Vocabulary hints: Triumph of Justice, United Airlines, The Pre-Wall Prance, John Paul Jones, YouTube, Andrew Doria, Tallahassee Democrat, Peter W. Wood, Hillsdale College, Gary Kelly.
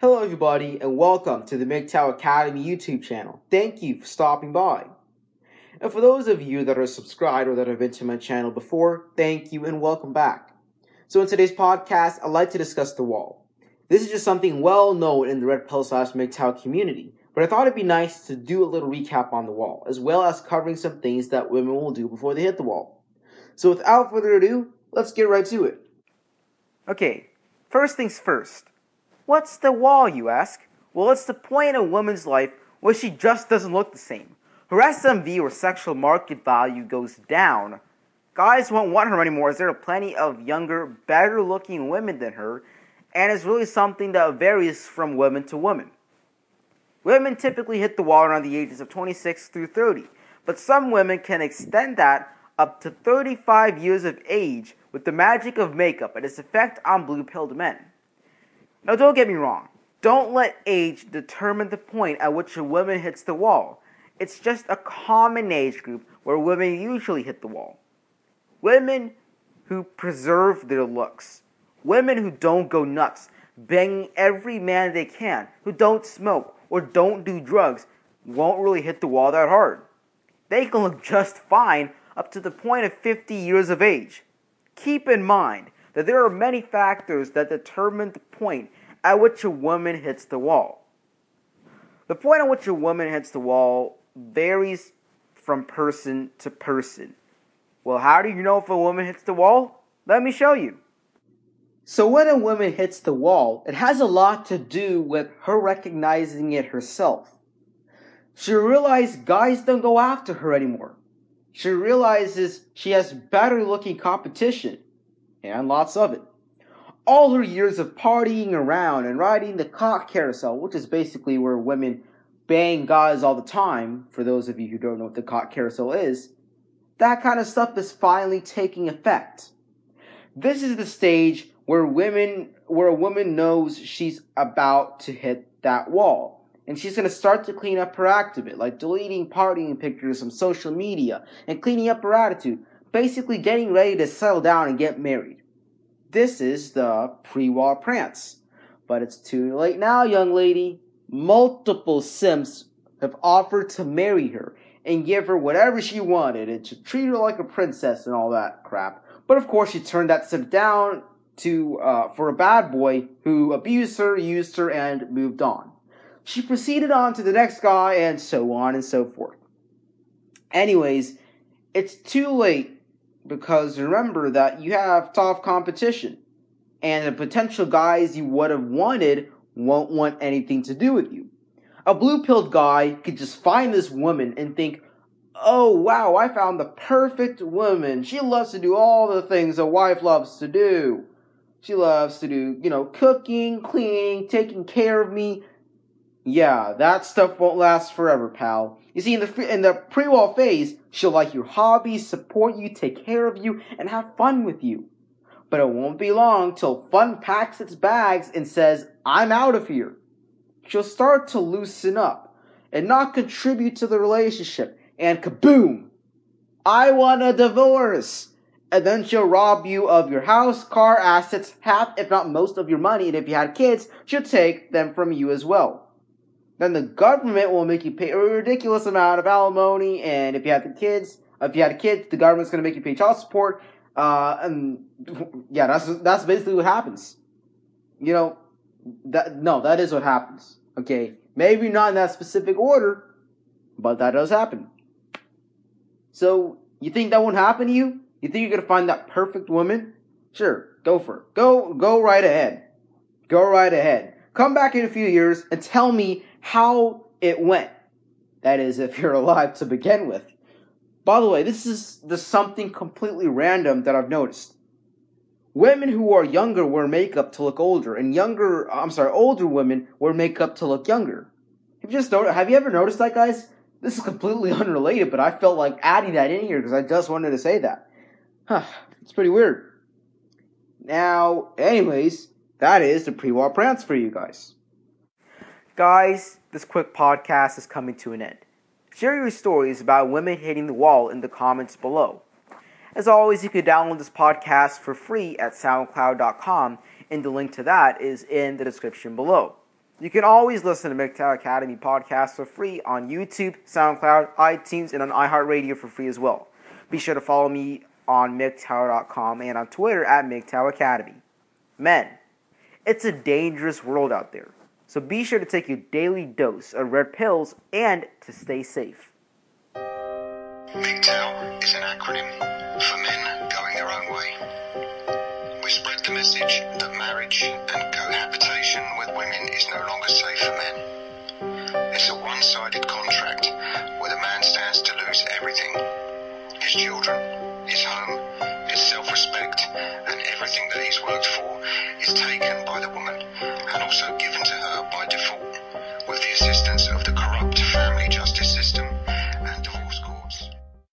Hello everybody and welcome to the MGTOW Academy YouTube channel. Thank you for stopping by. And for those of you that are subscribed or that have been to my channel before, thank you and welcome back. So in today's podcast, I'd like to discuss the wall. This is just something well known in the Red Pill / MGTOW community, but I thought it'd be nice to do a little recap on the wall, as well as covering some things that women will do before they hit the wall. So without further ado, let's get right to it. Okay, first things first. What's the wall, you ask? Well, it's the point in a woman's life where she just doesn't look the same. Her SMV, or sexual market value, goes down. Guys won't want her anymore, as there are plenty of younger, better looking women than her, and it's really something that varies from woman to woman. Women typically hit the wall around the ages of 26 through 30, but some women can extend that up to 35 years of age with the magic of makeup and its effect on blue-pilled men. Now don't get me wrong, don't let age determine the point at which a woman hits the wall. It's just a common age group where women usually hit the wall. Women who preserve their looks. Women who don't go nuts, banging every man they can, who don't smoke or don't do drugs, won't really hit the wall that hard. They can look just fine up to the point of 50 years of age. Keep in mind that there are many factors that determine the point at which a woman hits the wall. The point at which a woman hits the wall varies from person to person. Well, how do you know if a woman hits the wall? Let me show you. So when a woman hits the wall, it has a lot to do with her recognizing it herself. She realizes guys don't go after her anymore. She realizes she has better looking competition, and lots of it. All her years of partying around and riding the cock carousel, which is basically where women bang guys all the time, for those of you who don't know what the cock carousel is, that kind of stuff is finally taking effect. This is the stage where a woman knows she's about to hit that wall. And she's going to start to clean up her act a bit, like deleting partying pictures from social media and cleaning up her attitude, basically getting ready to settle down and get married. This is the pre-wall prance. But it's too late now, young lady. Multiple simps have offered to marry her and give her whatever she wanted and to treat her like a princess and all that crap. But of course she turned that simp down for a bad boy who abused her, used her, and moved on. She proceeded on to the next guy, and so on and so forth. Anyways, it's too late because remember that you have tough competition, and the potential guys you would have wanted won't want anything to do with you. A blue-pilled guy could just find this woman and think, oh wow, I found the perfect woman. She loves to do all the things a wife loves to do. She loves to do, cooking, cleaning, taking care of me. Yeah, that stuff won't last forever, pal. You see, in the pre-wall phase, she'll like your hobbies, support you, take care of you, and have fun with you. But it won't be long till fun packs its bags and says, I'm out of here. She'll start to loosen up and not contribute to the relationship. And kaboom! I want a divorce! And then she'll rob you of your house, car, assets, half if not most of your money, and if you had kids, she'll take them from you as well. Then the government will make you pay a ridiculous amount of alimony, and if you had kids, the government's going to make you pay child support, and yeah, that's basically what happens. That is what happens. Okay, maybe not in that specific order, but that does happen. So, you think that won't happen to you? You think you're going to find that perfect woman? Sure, go for it. Go right ahead. Go right ahead. Come back in a few years and tell me how it went. That is, if you're alive to begin with. By the way, this is something completely random that I've noticed. Women who are younger wear makeup to look older, and older women wear makeup to look younger. Have you ever noticed that, guys? This is completely unrelated, but I felt like adding that in here because I just wanted to say that. Huh, it's pretty weird. Now, anyways, that is the pre-wall prance for you guys. Guys, this quick podcast is coming to an end. Share your stories about women hitting the wall in the comments below. As always, you can download this podcast for free at SoundCloud.com, and the link to that is in the description below. You can always listen to MGTOW Academy podcasts for free on YouTube, SoundCloud, iTunes, and on iHeartRadio for free as well. Be sure to follow me on MGTOW.com and on Twitter at MGTOW Academy. Men, it's a dangerous world out there, so be sure to take your daily dose of red pills and to stay safe. MGTOW is an acronym for men going their own way. We spread the message that marriage and cohabitation with women is no longer safe for men. It's a one-sided contract where the man stands to lose everything. His children, his home, his self-respect, and everything that he's worked for is taken by the woman and also given to her by default with the assistance of the